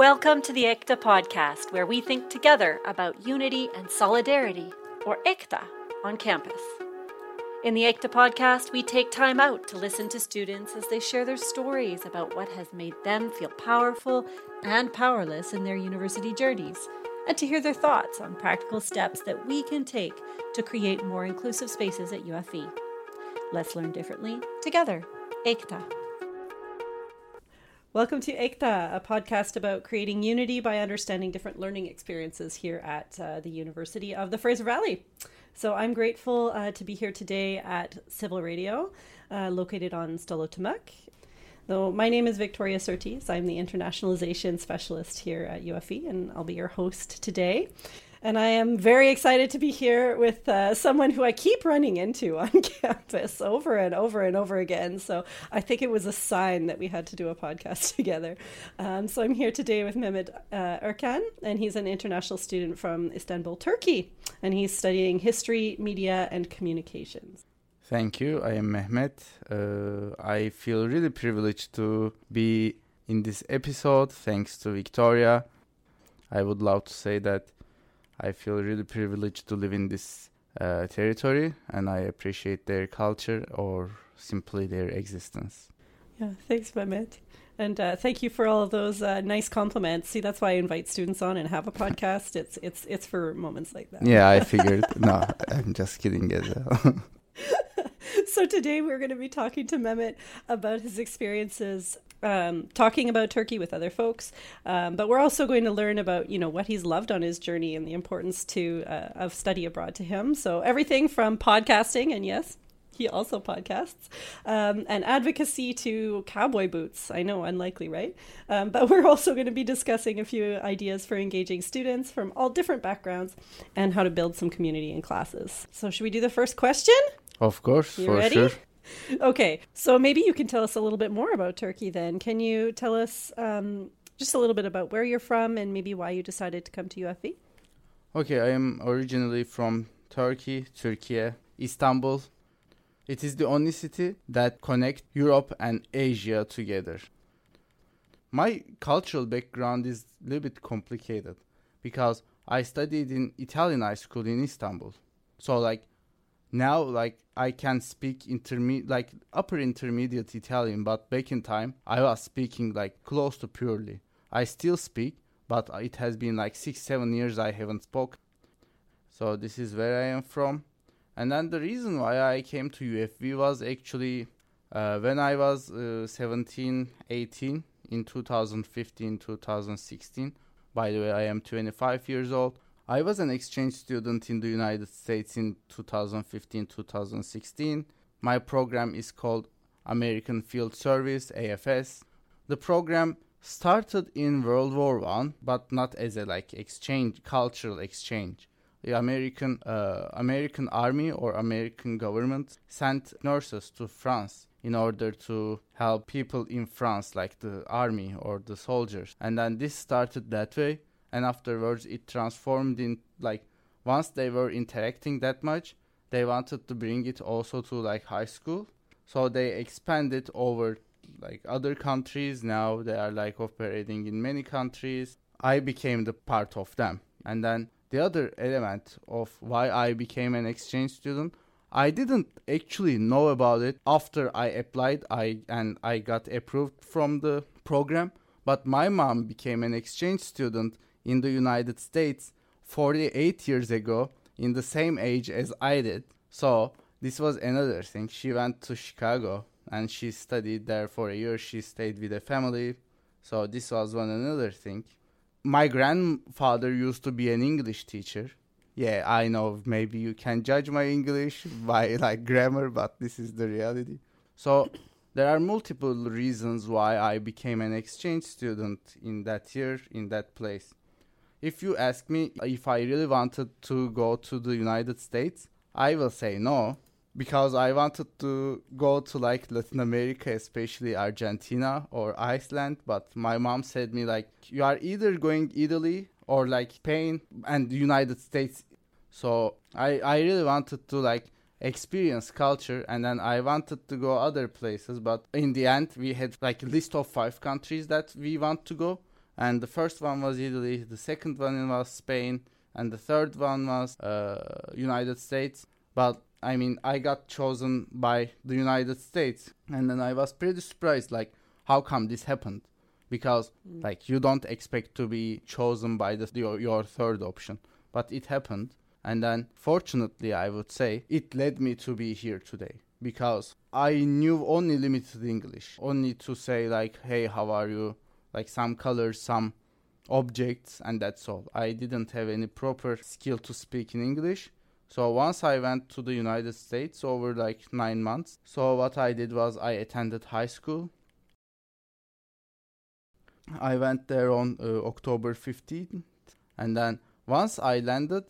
Welcome to the Ekta podcast, where we think together about unity and solidarity, or Ekta, on campus. In the Ekta podcast, we take time out to listen to students as they share their stories about what has made them feel powerful and powerless in their university journeys, and to hear their thoughts on practical steps that we can take to create more inclusive spaces at UFV. Let's learn differently together. Ekta. Welcome to Ekta, a podcast about creating unity by understanding different learning experiences here at the University of the Fraser Valley. So I'm grateful to be here today at Civil Radio, located on Stolotumac. So my name is Victoria Surtees. I'm the Internationalization Specialist here at UFE, and I'll be your host today. And I am very excited to be here with someone who I keep running into on campus over and over and over again. So I think it was a sign that we had to do a podcast together. So I'm here today with Mehmet Ercan, and he's an international student from Istanbul, Turkey. And he's studying history, media, and communications. Thank you. I am Mehmet. I feel really privileged to be in this episode, thanks to Victoria. I would love to say that I feel really privileged to live in this territory, and I appreciate their culture or simply their existence. Yeah, thanks, Mehmet. And thank you for all of those nice compliments. See, that's why I invite students on and have a podcast. It's for moments like that. Yeah, I figured. No, I'm just kidding as well. So today we're going to be talking to Mehmet about his experiences talking about Turkey with other folks, but we're also going to learn about, you know, what he's loved on his journey and the importance to of study abroad to him. So everything from podcasting, and yes, he also podcasts, and advocacy to cowboy boots. I know, unlikely, right? But we're also going to be discussing a few ideas for engaging students from all different backgrounds and how to build some community in classes. So should we do the first question? Of course, you for ready? Sure. Okay, so maybe you can tell us a little bit more about Turkey then. Can you tell us just a little bit about where you're from and maybe why you decided to come to UFV? Okay, I am originally from Turkey, Türkiye, Istanbul. It is the only city that connects Europe and Asia together. My cultural background is a little bit complicated because I studied in Italian high school in Istanbul. So now I can speak upper intermediate Italian, but back in time I was speaking close to purely. I still speak, but it has been 6-7 years I haven't spoken. So this is where I am from. And then the reason why I came to UFV was actually when I was 17-18 in 2015-2016. By the way, I am 25 years old. I was an exchange student in the United States in 2015-2016. My program is called American Field Service, AFS. The program started in World War I, but not as a exchange, cultural exchange. The American Army or American government sent nurses to France in order to help people in France, like the army or the soldiers. And then this started that way. And afterwards it transformed in once they were interacting that much, they wanted to bring it also to high school. So they expanded over other countries. Now they are operating in many countries. I became the part of them. And then the other element of why I became an exchange student, I didn't actually know about it after I applied and I got approved from the program. But my mom became an exchange student in the United States 48 years ago in the same age as I did. So this was another thing. She went to Chicago and she studied there for a year. She stayed with a family. So this was one another thing. My grandfather used to be an English teacher. Yeah, I know maybe you can judge my English by grammar, but this is the reality. So there are multiple reasons why I became an exchange student in that year, in that place. If you ask me if I really wanted to go to the United States, I will say no, because I wanted to go to Latin America, especially Argentina or Iceland. But my mom said me you are either going Italy or Spain and the United States. So I really wanted to experience culture, and then I wanted to go other places, but in the end we had a list of 5 countries that we want to go, And the first one was Italy, the second one was Spain, and the third one was United States. But I mean, I got chosen by the United States. And then I was pretty surprised, like, how come this happened? Because, like, you don't expect to be chosen by your third option. But it happened. And then, fortunately, I would say, it led me to be here today. Because I knew only limited English. Only to say, like, hey, how are you? Like, some colors, some objects, and that's all. I didn't have any proper skill to speak in English. So once I went to the United States over like 9 months. So what I did was I attended high school. I went there on October 15th. And then once I landed,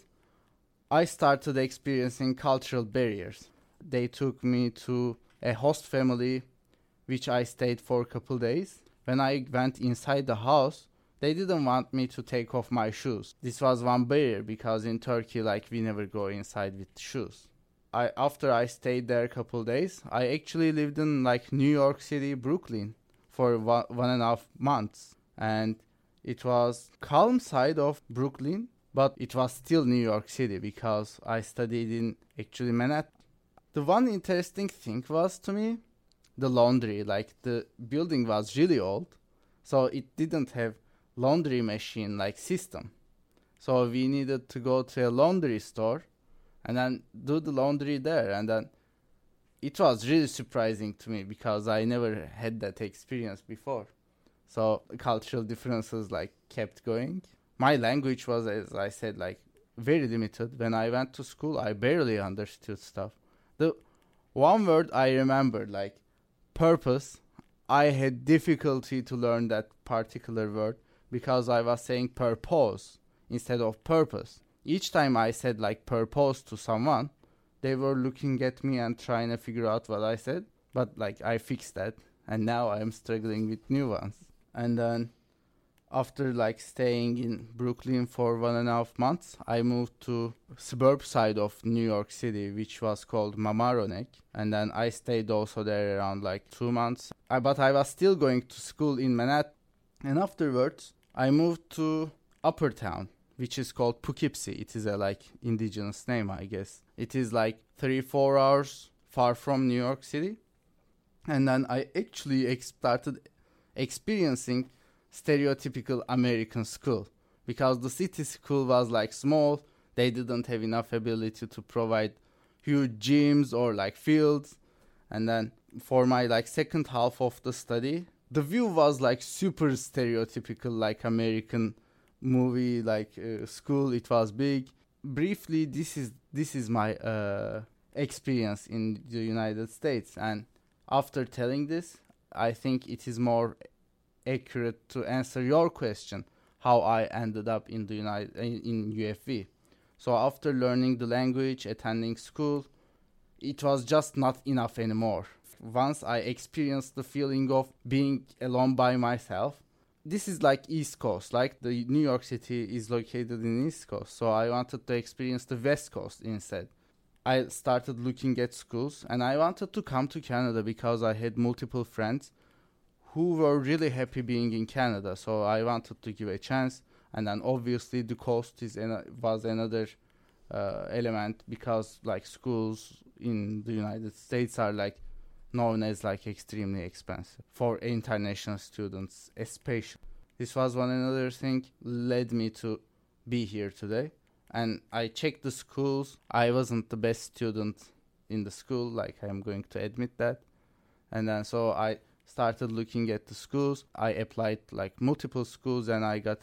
I started experiencing cultural barriers. They took me to a host family, which I stayed for a couple days. When I went inside the house, they didn't want me to take off my shoes. This was one barrier because in Turkey, like, we never go inside with shoes. After I stayed there a couple days, I actually lived in, like, New York City, Brooklyn for 1.5 months. And it was calm side of Brooklyn, but it was still New York City because I studied in actually Manhattan. The one interesting thing was to me the laundry. Like, the building was really old, so it didn't have laundry machine like system. So we needed to go to a laundry store and then do the laundry there. And then it was really surprising to me because I never had that experience before. So cultural differences, like, kept going. My language was, as I said, like, very limited. When I went to school, I barely understood stuff. The one word I remembered, like, purpose, I had difficulty to learn that particular word because I was saying purpose instead of purpose. Each time I said, like, purpose to someone, they were looking at me and trying to figure out what I said. But, like, I fixed that, and now I'm struggling with new ones. And then after, like, staying in Brooklyn for 1.5 months, I moved to suburb side of New York City, which was called Mamaroneck. And then I stayed also there around, like, 2 months. But I was still going to school in Manhattan. And afterwards, I moved to Upper Town, which is called Poughkeepsie. It is a, like, indigenous name, I guess. It is, like, 3-4 hours far from New York City. And then I actually started experiencing stereotypical American school, because the city school was, like, small. They didn't have enough ability to provide huge gyms or, like, fields. And then for my, like, second half of the study, the view was, like, super stereotypical, like, American movie, like, school. It was big. Briefly, this is my experience in the United States. And after telling this, I think it is more accurate to answer your question, how I ended up in the in UFV. So after learning the language, attending school, it was just not enough anymore. Once I experienced the feeling of being alone by myself. This is like East Coast, like the New York City is located in East Coast. So I wanted to experience the West Coast instead. I started looking at schools, and I wanted to come to Canada because I had multiple friends who were really happy being in Canada. So I wanted to give a chance. And then obviously the cost was another element, because, like, schools in the United States are, like, known as, like, extremely expensive for international students especially. This was one another thing led me to be here today. And I checked the schools. I wasn't the best student in the school, like, I'm going to admit that. And then so I started looking at the schools. I applied, like, multiple schools, and I got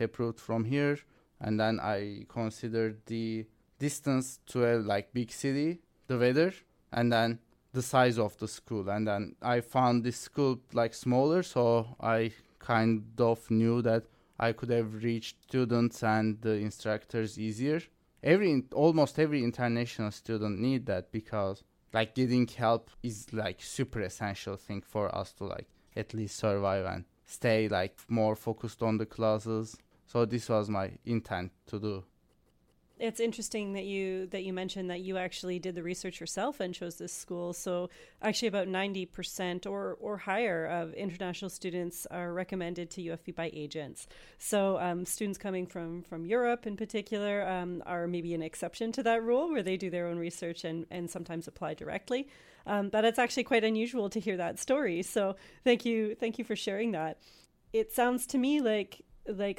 approved from here. And then I considered the distance to a, like, big city, the weather, and then the size of the school. And then I found this school, like, smaller, so I kind of knew that I could have reached students and the instructors easier. Almost every international student need that, because, like, getting help is, like, super essential thing for us to, like, at least survive and stay, like, more focused on the classes. So this was my intent to do. It's interesting that you mentioned that you actually did the research yourself and chose this school. So actually about 90% or higher of international students are recommended to UFV by agents. So students coming from Europe in particular are maybe an exception to that rule where they do their own research and sometimes apply directly. But it's actually quite unusual to hear that story. So thank you for sharing that. It sounds to me like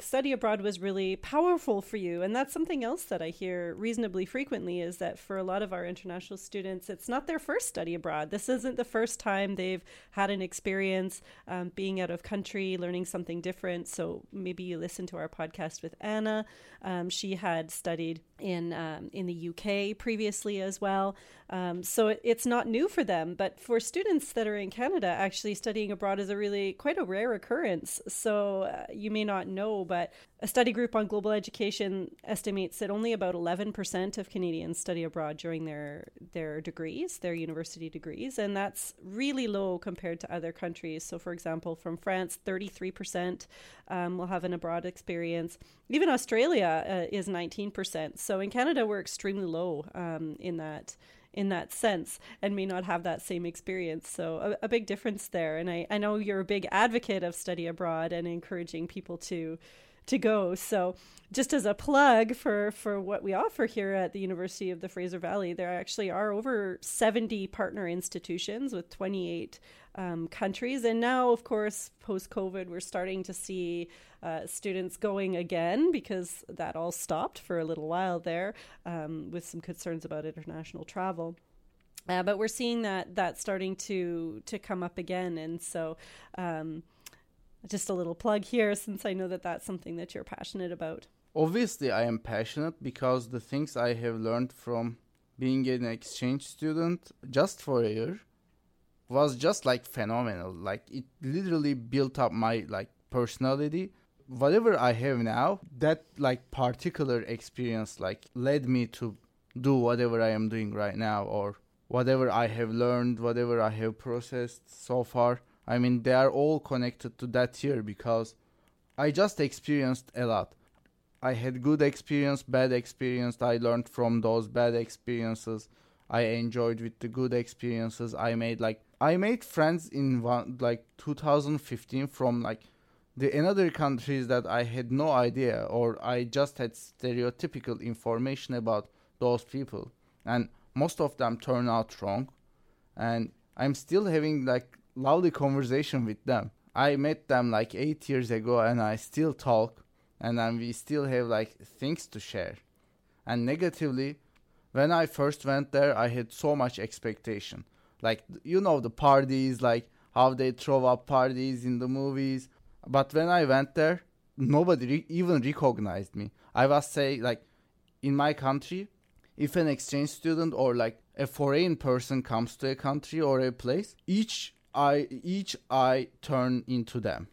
study abroad was really powerful for you. And that's something else that I hear reasonably frequently is that for a lot of our international students, it's not their first study abroad. This isn't the first time they've had an experience being out of country, learning something different. So maybe you listen to our podcast with Anna. She had studied in the UK previously as well. So it's not new for them. But for students that are in Canada, actually studying abroad is quite a rare occurrence. So you may not know, but a study group on global education estimates that only about 11% of Canadians study abroad during their degrees, their university degrees, and that's really low compared to other countries. So for example, from France, 33% will have an abroad experience. Even Australia is 19%. So in Canada, we're extremely low in that sense and may not have that same experience. So a big difference there. And I know you're a big advocate of study abroad and encouraging people to go. So just as a plug for what we offer here at the University of the Fraser Valley, there actually are over 70 partner institutions with 28 countries. And now, of course, post-COVID, we're starting to see students going again because that all stopped for a little while there with some concerns about international travel. But we're seeing that starting to come up again. And so just a little plug here, since I know that that's something that you're passionate about. Obviously, I am passionate because the things I have learned from being an exchange student just for a year was just like phenomenal. Like it literally built up my personality. Whatever I have now, that particular experience led me to do whatever I am doing right now, or whatever I have learned, whatever I have processed so far. I mean, they are all connected to that year because I just experienced a lot. I had good experience, bad experience. I learned from those bad experiences. I enjoyed with the good experiences. I made friends in 2015 from in other countries that I had no idea, or I just had stereotypical information about those people. And most of them turn out wrong. And I'm still having lovely conversation with them. I met them 8 years ago and I still talk, and then we still have things to share. And negatively, when I first went there, I had so much expectation. The parties, how they throw up parties in the movies. But when I went there, nobody even recognized me. I was say in my country, if an exchange student or a foreign person comes to a country or a place, each I turn into them.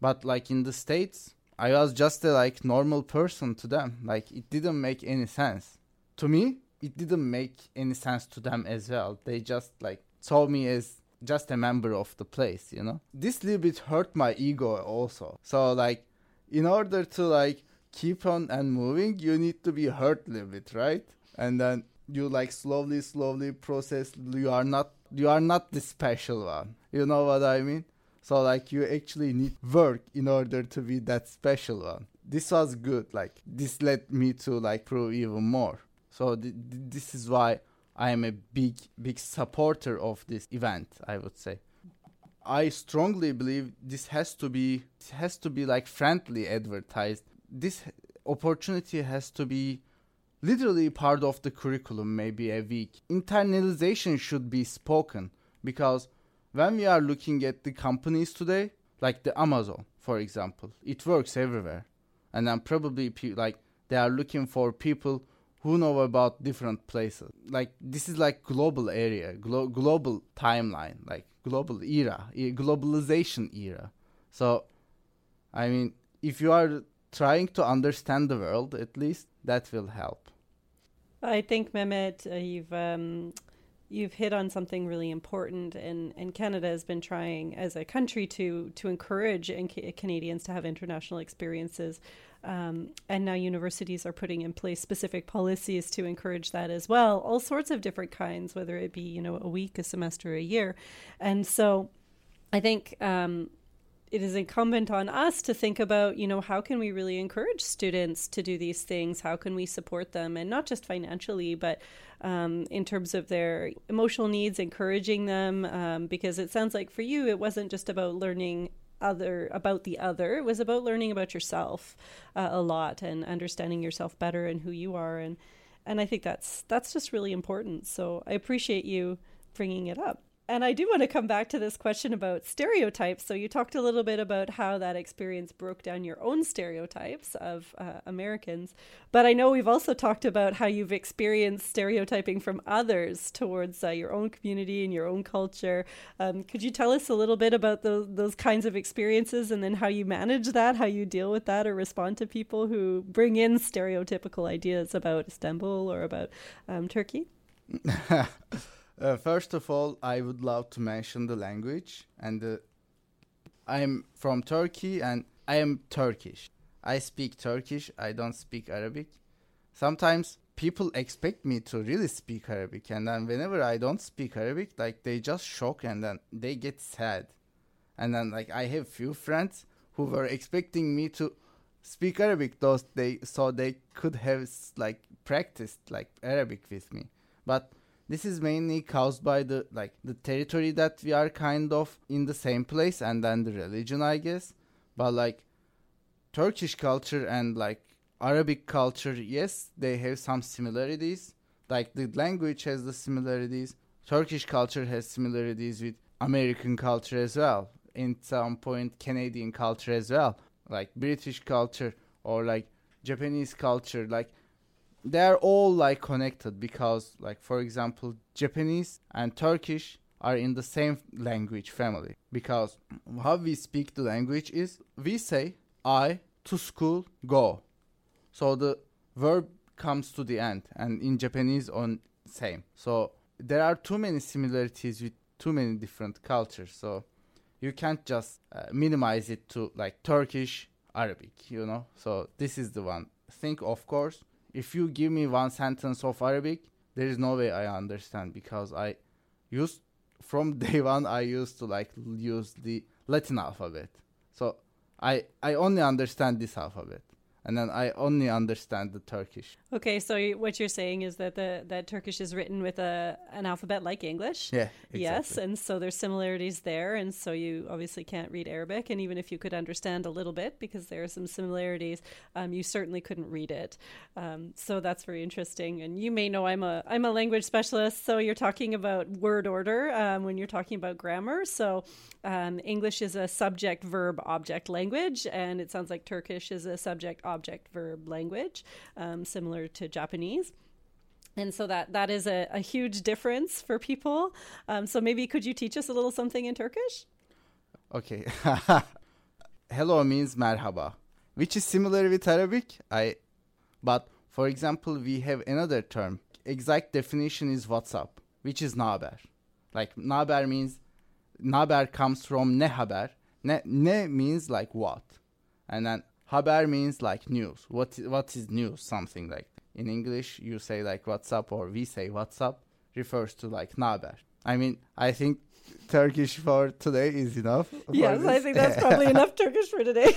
But in the States, I was just a normal person to them. It didn't make any sense. To me, it didn't make any sense to them as well. They just saw me as just a member of the place, you know. This little bit hurt my ego also. So in order to keep on and moving, you need to be hurt a little bit, right? And then you slowly process. You are not the special one. You know what I mean? So you actually need work in order to be that special one. This was good. This led me to prove even more. So this is why I am a big supporter of this event, I would say. I strongly believe this has to be friendly advertised. This opportunity has to be literally part of the curriculum, maybe a week. Internalization should be spoken, because when we are looking at the companies today, like the Amazon, for example, it works everywhere. And then probably they are looking for people who know about different places. This is global area, global timeline, global era, globalization era. So, I mean, if you are trying to understand the world, at least that will help. I think, Mehmet, you've You've hit on something really important, and Canada has been trying as a country to encourage Canadians to have international experiences. And now universities are putting in place specific policies to encourage that as well, all sorts of different kinds, whether it be, you know, a week, a semester, a year. And so I think it is incumbent on us to think about, you know, how can we really encourage students to do these things? How can we support them? And not just financially, but in terms of their emotional needs, encouraging them, because it sounds like for you, it wasn't just about learning about the other. It was about learning about yourself a lot and understanding yourself better and who you are. And I think that's just really important. So I appreciate you bringing it up. And I do want to come back to this question about stereotypes. So you talked a little bit about how that experience broke down your own stereotypes of Americans. But I know we've also talked about how you've experienced stereotyping from others towards your own community and your own culture. Could you tell us a little bit about those kinds of experiences and then how you manage that, how you deal with that or respond to people who bring in stereotypical ideas about Istanbul or about Turkey? First of all, I would love to mention the language. And I'm from Turkey and I am Turkish. I speak Turkish. I don't speak Arabic. Sometimes people expect me to really speak Arabic. And then whenever I don't speak Arabic, like they just shock and then they get sad. And then like I have few friends who were expecting me to speak Arabic, so they could have like practiced like Arabic with me. But this is mainly caused by the territory that we are kind of in the same place, and then the religion, I guess. But like Turkish culture and like Arabic culture, yes, they have some similarities. Like the language has the similarities. Turkish culture has similarities with American culture as well. In some point, Canadian culture as well. Like British culture or like Japanese culture, like they're all like connected because like, for example, Japanese and Turkish are in the same language family, because how we speak the language is we say I to school go. So the verb comes to the end, and in Japanese on same. So there are too many similarities with too many different cultures. So you can't just minimize it to like Turkish, Arabic, you know. So this is the one thing, of course. If you give me one sentence of Arabic, there is no way I understand, because from day one I used to like use the Latin alphabet. So I only understand this alphabet, and then I only understand the Turkish. Okay, so what you're saying is that that Turkish is written with an alphabet like English? Yeah, exactly. Yes, and so there's similarities there, and so you obviously can't read Arabic, and even if you could understand a little bit, because there are some similarities, you certainly couldn't read it. So that's very interesting, and you may know I'm a language specialist, so you're talking about word order when you're talking about grammar. So English is a subject-verb-object language, and it sounds like Turkish is a subject-object-verb language, similar to Japanese. And so that is a huge difference for people. So maybe could you teach us a little something in Turkish? Okay. Hello means merhaba, which is similar with Arabic. But for example, we have another term. Exact definition is WhatsApp, which is naber. Like naber means, naber comes from ne haber. Ne means like what. And then haber means like news. What is news? Something like that. In English, you say like what's up, or we say what's up, refers to like naber. I mean, I think Turkish for today is enough. Yes, I think that's probably enough Turkish for today.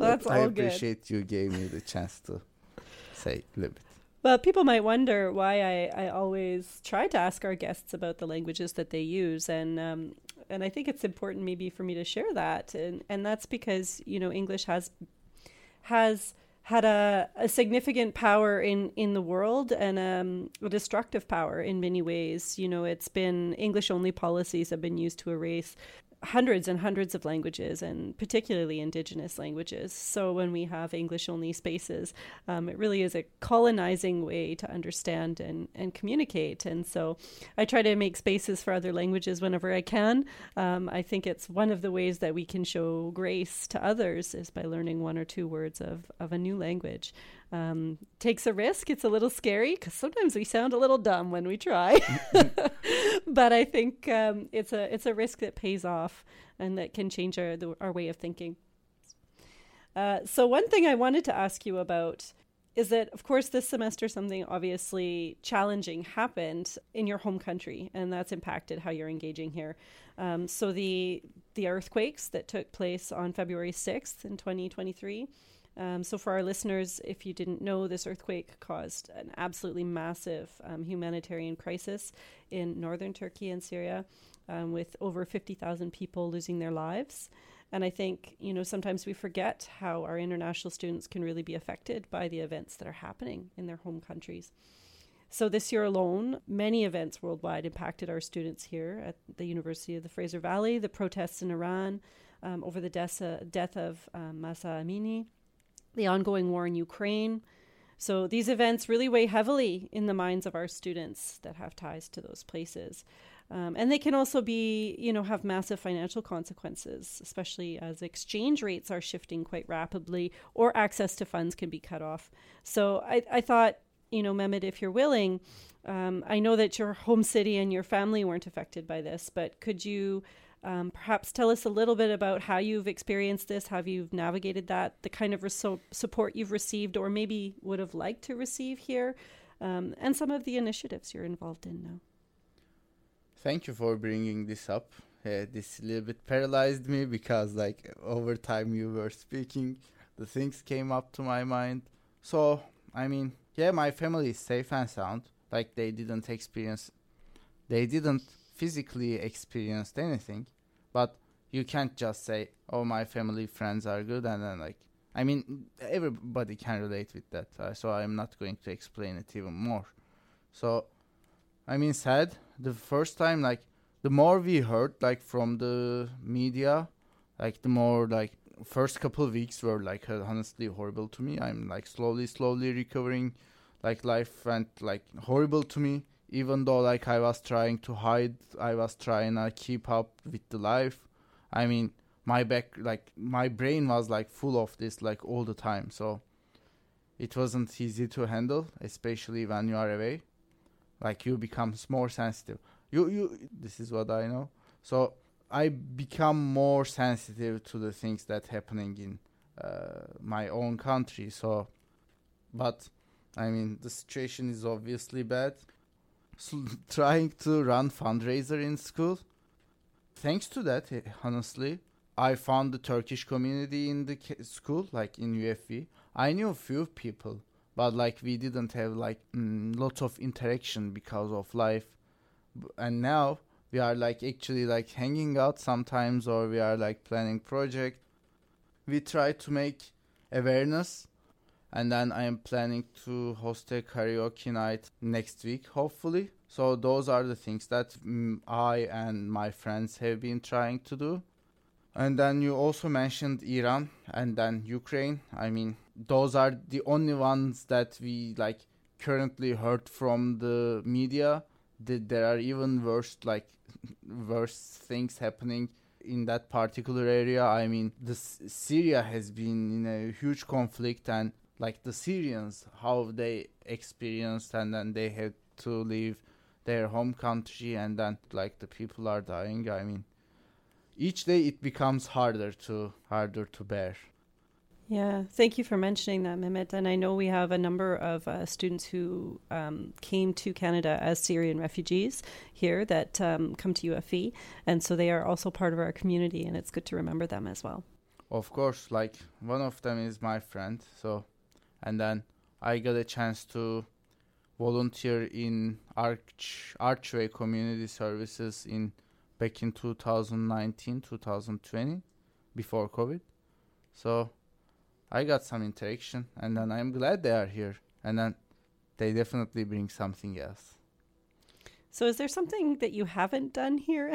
That's all good. I appreciate you gave me the chance to say a little bit. Well, people might wonder why I always try to ask our guests about the languages that they use. And I think it's important maybe for me to share that. And that's because, you know, English has had a significant power in the world, and a destructive power in many ways. You know, it's been English-only policies have been used to erase hundreds and hundreds of languages, and particularly Indigenous languages. So when we have English-only spaces, it really is a colonizing way to understand and communicate. And so I try to make spaces for other languages whenever I can. I think it's one of the ways that we can show grace to others is by learning one or two words of a new language. takes a risk. It's a little scary because sometimes we sound a little dumb when we try. But I think it's a risk that pays off and that can change our way of thinking. So one thing I wanted to ask you about is that, of course, this semester something obviously challenging happened in your home country, and that's impacted how you're engaging here. So the earthquakes that took place on February 6th in 2023. So for our listeners, if you didn't know, this earthquake caused an absolutely massive humanitarian crisis in northern Turkey and Syria, with over 50,000 people losing their lives. And I think, you know, sometimes we forget how our international students can really be affected by the events that are happening in their home countries. So this year alone, many events worldwide impacted our students here at the University of the Fraser Valley, the protests in Iran over the death of Mahsa Amini, the ongoing war in Ukraine. So these events really weigh heavily in the minds of our students that have ties to those places. And they can also be, you know, have massive financial consequences, especially as exchange rates are shifting quite rapidly or access to funds can be cut off. So I thought, you know, Mehmet, if you're willing, I know that your home city and your family weren't affected by this, but could you perhaps tell us a little bit about how you've experienced this, how you've navigated that, the kind of support you've received or maybe would have liked to receive here, and some of the initiatives you're involved in now? Thank you for bringing this up. This little bit paralyzed me because, like, over time you were speaking, the things came up to my mind. So, I mean, yeah, my family is safe and sound. Like, they didn't physically experience anything. But you can't just say, oh, my family, friends are good. And then, like, I mean, everybody can relate with that. So I'm not going to explain it even more. So, I mean, sad. The first time, like, the more we heard, like, from the media, like, the more, like, first couple of weeks were, like, honestly horrible to me. I'm, like, slowly recovering. Like, life went, like, horrible to me, even though, like, I was trying to hide. I was trying to keep up with the life. I mean, my brain was, like, full of this, like, all the time. So it wasn't easy to handle, especially when you are away. Like, you become more sensitive. This is what I know. So I become more sensitive to the things that happening in my own country. So, but I mean, the situation is obviously bad. So trying to run fundraiser in school. Thanks to that, honestly, I found the Turkish community in the school, like in UFV. I knew a few people. But, like, we didn't have, like, lots of interaction because of life. And now we are, like, actually, like, hanging out sometimes, or we are, like, planning project. We try to make awareness. And then I am planning to host a karaoke night next week, hopefully. So those are the things that I and my friends have been trying to do. And then you also mentioned Iran and then Ukraine. I mean, those are the only ones that we, like, currently heard from the media. There are even worse things happening in that particular area. I mean, Syria has been in a huge conflict, and, like, the Syrians, how they experienced, and then they had to leave their home country, and then, like, the people are dying. I mean, each day it becomes harder to bear. Yeah, thank you for mentioning that, Mehmet. And I know we have a number of students who came to Canada as Syrian refugees here that come to UFE. And so they are also part of our community, and it's good to remember them as well. Of course, like, one of them is my friend. So, and then I got a chance to volunteer in Archway Community Services back in 2019, 2020, before COVID. So I got some interaction, and then I'm glad they are here. And then they definitely bring something else. So is there something that you haven't done here?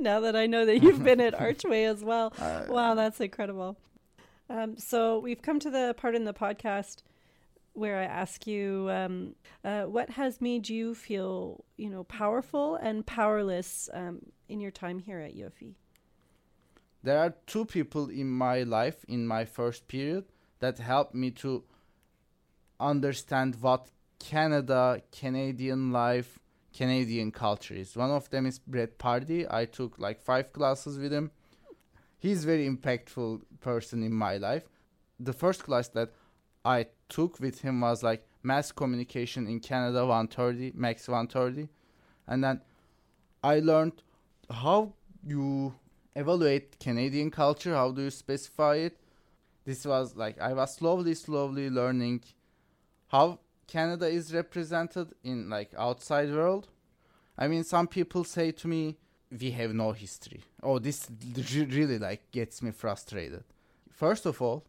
Now that I know that you've been at Archway as well. Wow, that's incredible. So we've come to the part in the podcast where I ask you, what has made you feel, you know, powerful and powerless in your time here at UFE? There are two people in my life, in my first period, that helped me to understand what Canada, Canadian life, Canadian culture is. One of them is Brett Pardy. I took like 5 classes with him. He's a very impactful person in my life. The first class that I took with him was like Mass Communication in Canada 130, Max 130. And then I learned how you evaluate Canadian culture, how do you specify it. This was like, I was slowly learning how Canada is represented in like outside world. I mean, some people say to me, we have no history. Oh, this really like gets me frustrated. First of all,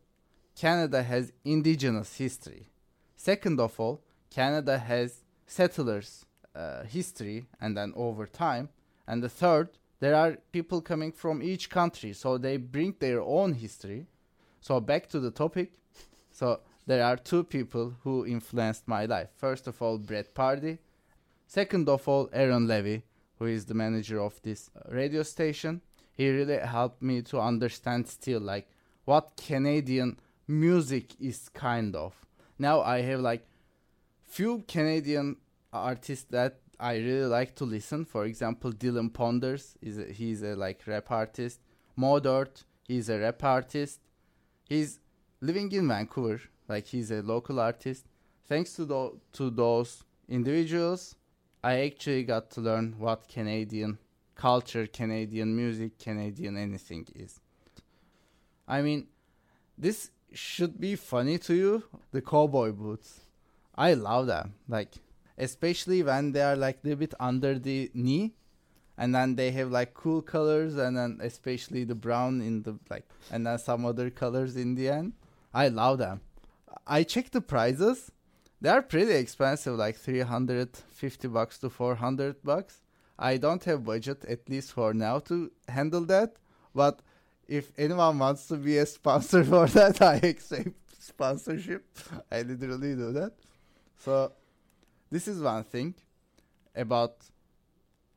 Canada has indigenous history. Second of all, Canada has settlers' history, and then over time. And the third, there are people coming from each country, so they bring their own history. So back to the topic. So there are 2 people who influenced my life. First of all, Brett Pardy. Second of all, Aaron Levy, who is the manager of this radio station. He really helped me to understand still like what Canadian music is kind of. Now I have like few Canadian artists that I really like to listen. For example, Dylan Ponders, he's a like rap artist. Modort, he's a rap artist. He's living in Vancouver, like he's a local artist. Thanks to those individuals, I actually got to learn what Canadian culture, Canadian music, Canadian anything is. I mean, this should be funny to you. The cowboy boots, I love them. Like, especially when they are like a little bit under the knee, and then they have like cool colors, and then especially the brown in the like, and then some other colors in the end. I love them. I checked the prices. They are pretty expensive, like $350 to $400. I don't have budget, at least for now, to handle that. But if anyone wants to be a sponsor for that, I accept sponsorship. I literally do that. So this is one thing about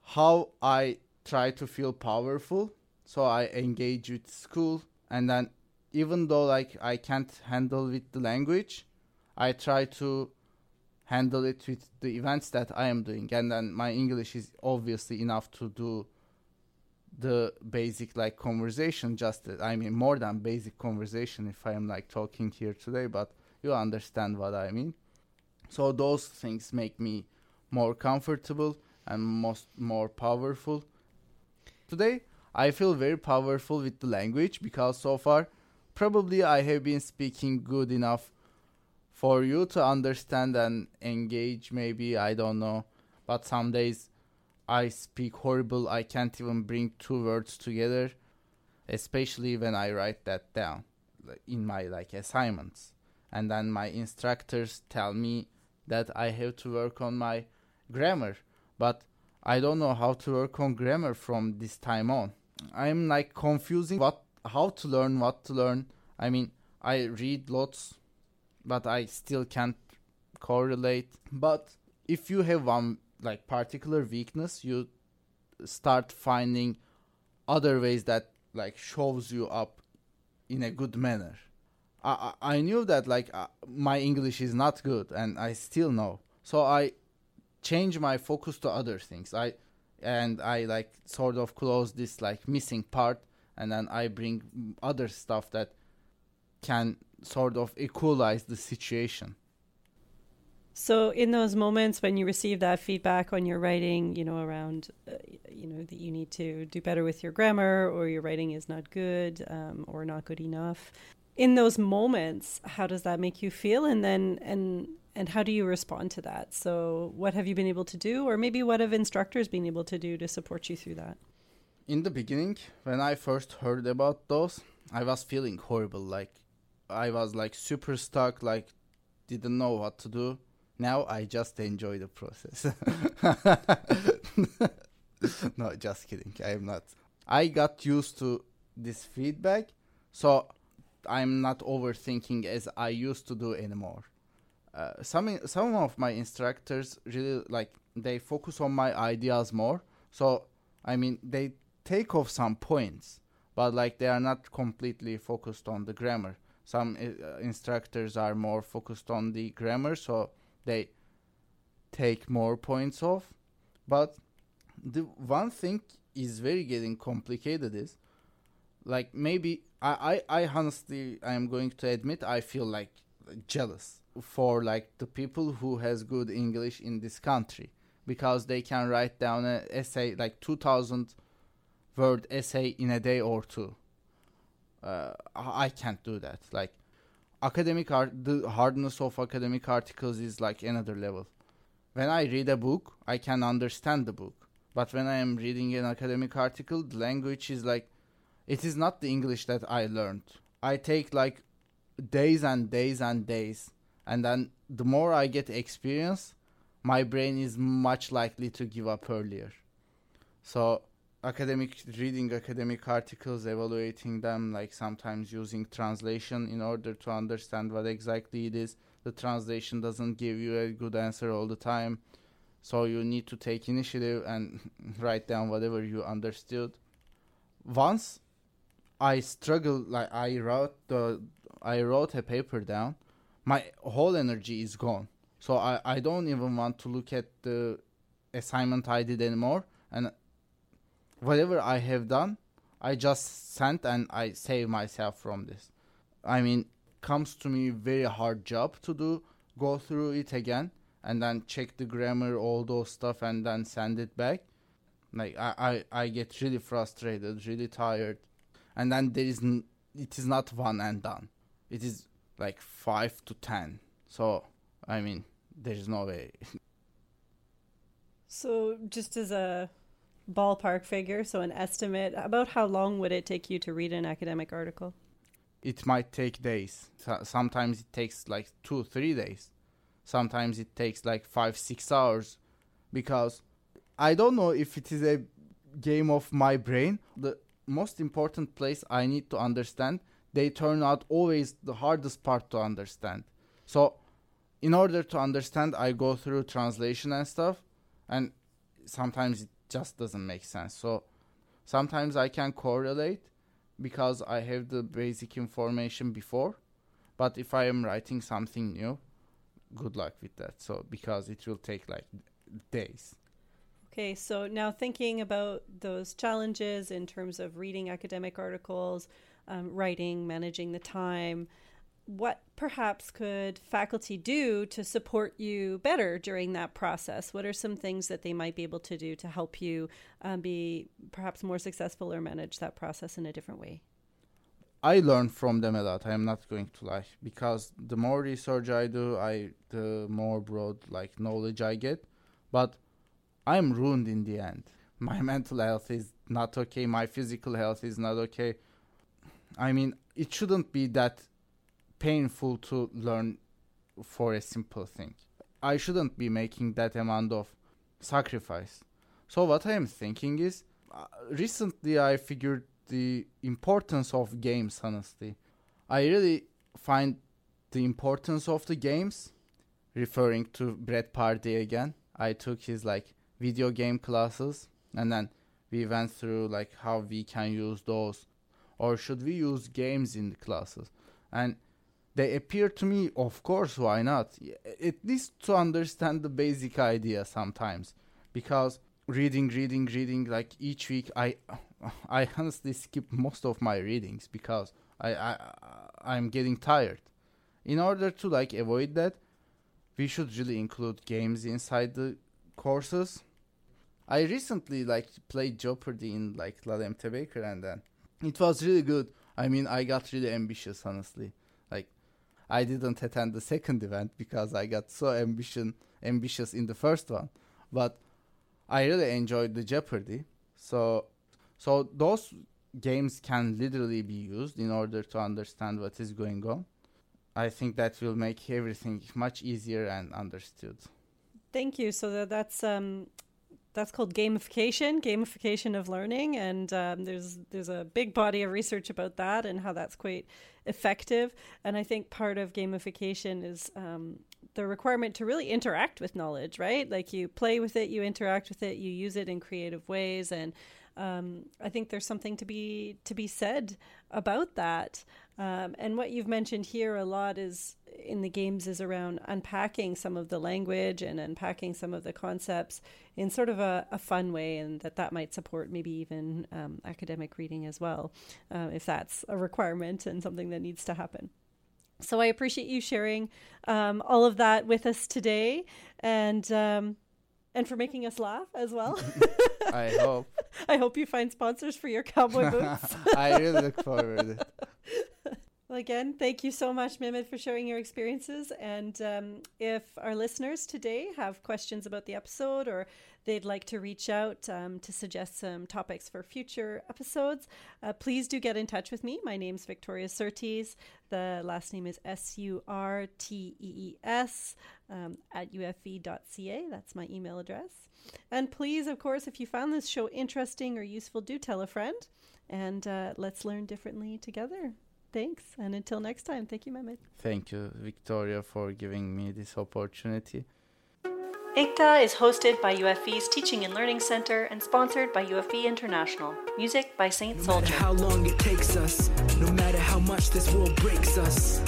how I try to feel powerful. So I engage with school, and then even though like I can't handle with the language, I try to handle it with the events that I am doing. And then my English is obviously enough to do the basic like conversation, just I mean more than basic conversation if I am like talking here today, but you understand what I mean. So those things make me more comfortable and more powerful. Today I feel very powerful with the language, because so far probably I have been speaking good enough for you to understand and engage, maybe, I don't know. But some days I speak horrible, I can't even bring 2 words together, especially when I write that down in my like assignments. And then my instructors tell me that I have to work on my grammar, but I don't know how to work on grammar from this time on. I'm like confusing how to learn. I mean, I read lots, but I still can't correlate. But if you have one like particular weakness, you start finding other ways that like shows you up in a good manner. I knew that like my English is not good, and I still know. So I change my focus to other things. I like sort of close this like missing part, and then I bring other stuff that can sort of equalize the situation. So in those moments when you receive that feedback on your writing, you know, around, you know, that you need to do better with your grammar, or your writing is not good, or not good enough. In those moments, how does that make you feel? And then, and how do you respond to that? So what have you been able to do, or maybe what have instructors been able to do to support you through that? In the beginning, when I first heard about those, I was feeling horrible. Like I was like super stuck, like didn't know what to do. Now I just enjoy the process. No, just kidding. I am not. I got used to this feedback, so I'm not overthinking as I used to do anymore. Some of my instructors really like they focus on my ideas more. So I mean they take off some points, but like they are not completely focused on the grammar. Some instructors are more focused on the grammar, so they take more points off. But the one thing is very getting complicated is, like, maybe I honestly, I am going to admit, I feel like jealous for like the people who has good English in this country, because they can write down an essay, like 2,000 word essay in a day or two. I can't do that. Like, academic art, the hardness of academic articles is like another level. When I read a book, I can understand the book. But when I am reading an academic article, the language is like, it is not the English that I learned. I take like days and days and days. And then the more I get experience, my brain is much likely to give up earlier. So reading academic articles, evaluating them, like sometimes using translation in order to understand what exactly it is. The translation doesn't give you a good answer all the time. So you need to take initiative and write down whatever you understood. Once I struggled, like I wrote a paper down, my whole energy is gone. So I don't even want to look at the assignment I did anymore. And whatever I have done, I just sent and I save myself from this. I mean, comes to me very hard job to do, go through it again. And then check the grammar, all those stuff, and then send it back. Like, I get really frustrated, really tired. And then there is it is not one and done. It is like 5 to 10. So, I mean, there is no way. So, just as a ballpark figure, so an estimate, about how long would it take you to read an academic article? It might take days. Sometimes it takes like 2-3 days. Sometimes it takes like 5-6 hours, because I don't know if it is a game of my brain. The most important place I need to understand, they turn out always the hardest part to understand. So in order to understand, I go through translation and stuff, and sometimes it just doesn't make sense. So sometimes I can correlate because I have the basic information before, but if I am writing something new, good luck with that. So because it will take like days. Okay, so now thinking about those challenges in terms of reading academic articles, writing, managing the time, what perhaps could faculty do to support you better during that process? What are some things that they might be able to do to help you be perhaps more successful or manage that process in a different way? I learn from them a lot, I'm not going to lie, because the more research I do, the more broad like knowledge I get, but I'm ruined in the end. My mental health is not okay, my physical health is not okay. I mean, it shouldn't be that painful to learn for a simple thing. I shouldn't be making that amount of sacrifice. So what I am thinking is, recently I figured the importance of games, honestly. I really find the importance of the games, referring to Brett Pardy again. I took his like video game classes, and then we went through like how we can use those, or should we use games in the classes? And they appear to me, of course, why not? At least to understand the basic idea sometimes, because reading, like each week I honestly skip most of my readings because I'm getting tired. In order to like avoid that, we should really include games inside the courses. I recently like played Jeopardy in like Ladem Tebaker, and then it was really good. I mean, I got really ambitious, honestly. Like, I didn't attend the second event because I got so ambitious in the first one. But I really enjoyed the Jeopardy. So those games can literally be used in order to understand what is going on. I think that will make everything much easier and understood. Thank you. So that's called gamification of learning. And there's a big body of research about that and how that's quite effective. And I think part of gamification is the requirement to really interact with knowledge, right? Like, you play with it, you interact with it, you use it in creative ways, and I think there's something to be said about that. And what you've mentioned here a lot is in the games is around unpacking some of the language and unpacking some of the concepts in sort of a fun way, and that might support maybe even academic reading as well, if that's a requirement and something that needs to happen. So I appreciate you sharing all of that with us today, and for making us laugh as well. I hope you find sponsors for your cowboy boots. I really look forward to it. Well, again, thank you so much, Mehmet, for sharing your experiences. And if our listeners today have questions about the episode, or they'd like to reach out to suggest some topics for future episodes, please do get in touch with me. My name's Victoria Surtees. The last name is Surtees at ufv.ca. That's my email address. And please, of course, if you found this show interesting or useful, do tell a friend, and let's learn differently together. Thanks. And until next time, thank you, Mehmet. Thank you, Victoria, for giving me this opportunity. Ekta is hosted by UFE's Teaching and Learning Center and sponsored by UFE International. Music by Saint Soldier. No matter how long it takes us, no matter how much this world breaks us,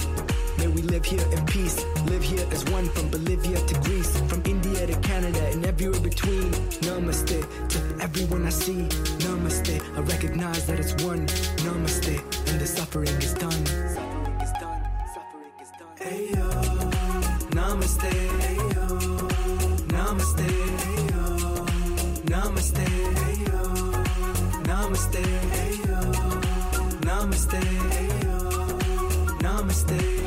may we live here in peace, live here as one, from Bolivia to Greece, from India to Canada and everywhere between. Namaste to everyone I see. Namaste, I recognize that it's one. Namaste, and the suffering is done. Suffering is done, suffering is done. Ayo, namaste, ayo, namaste, ayo, namaste, ayo, namaste, ayo, namaste, ayo, namaste.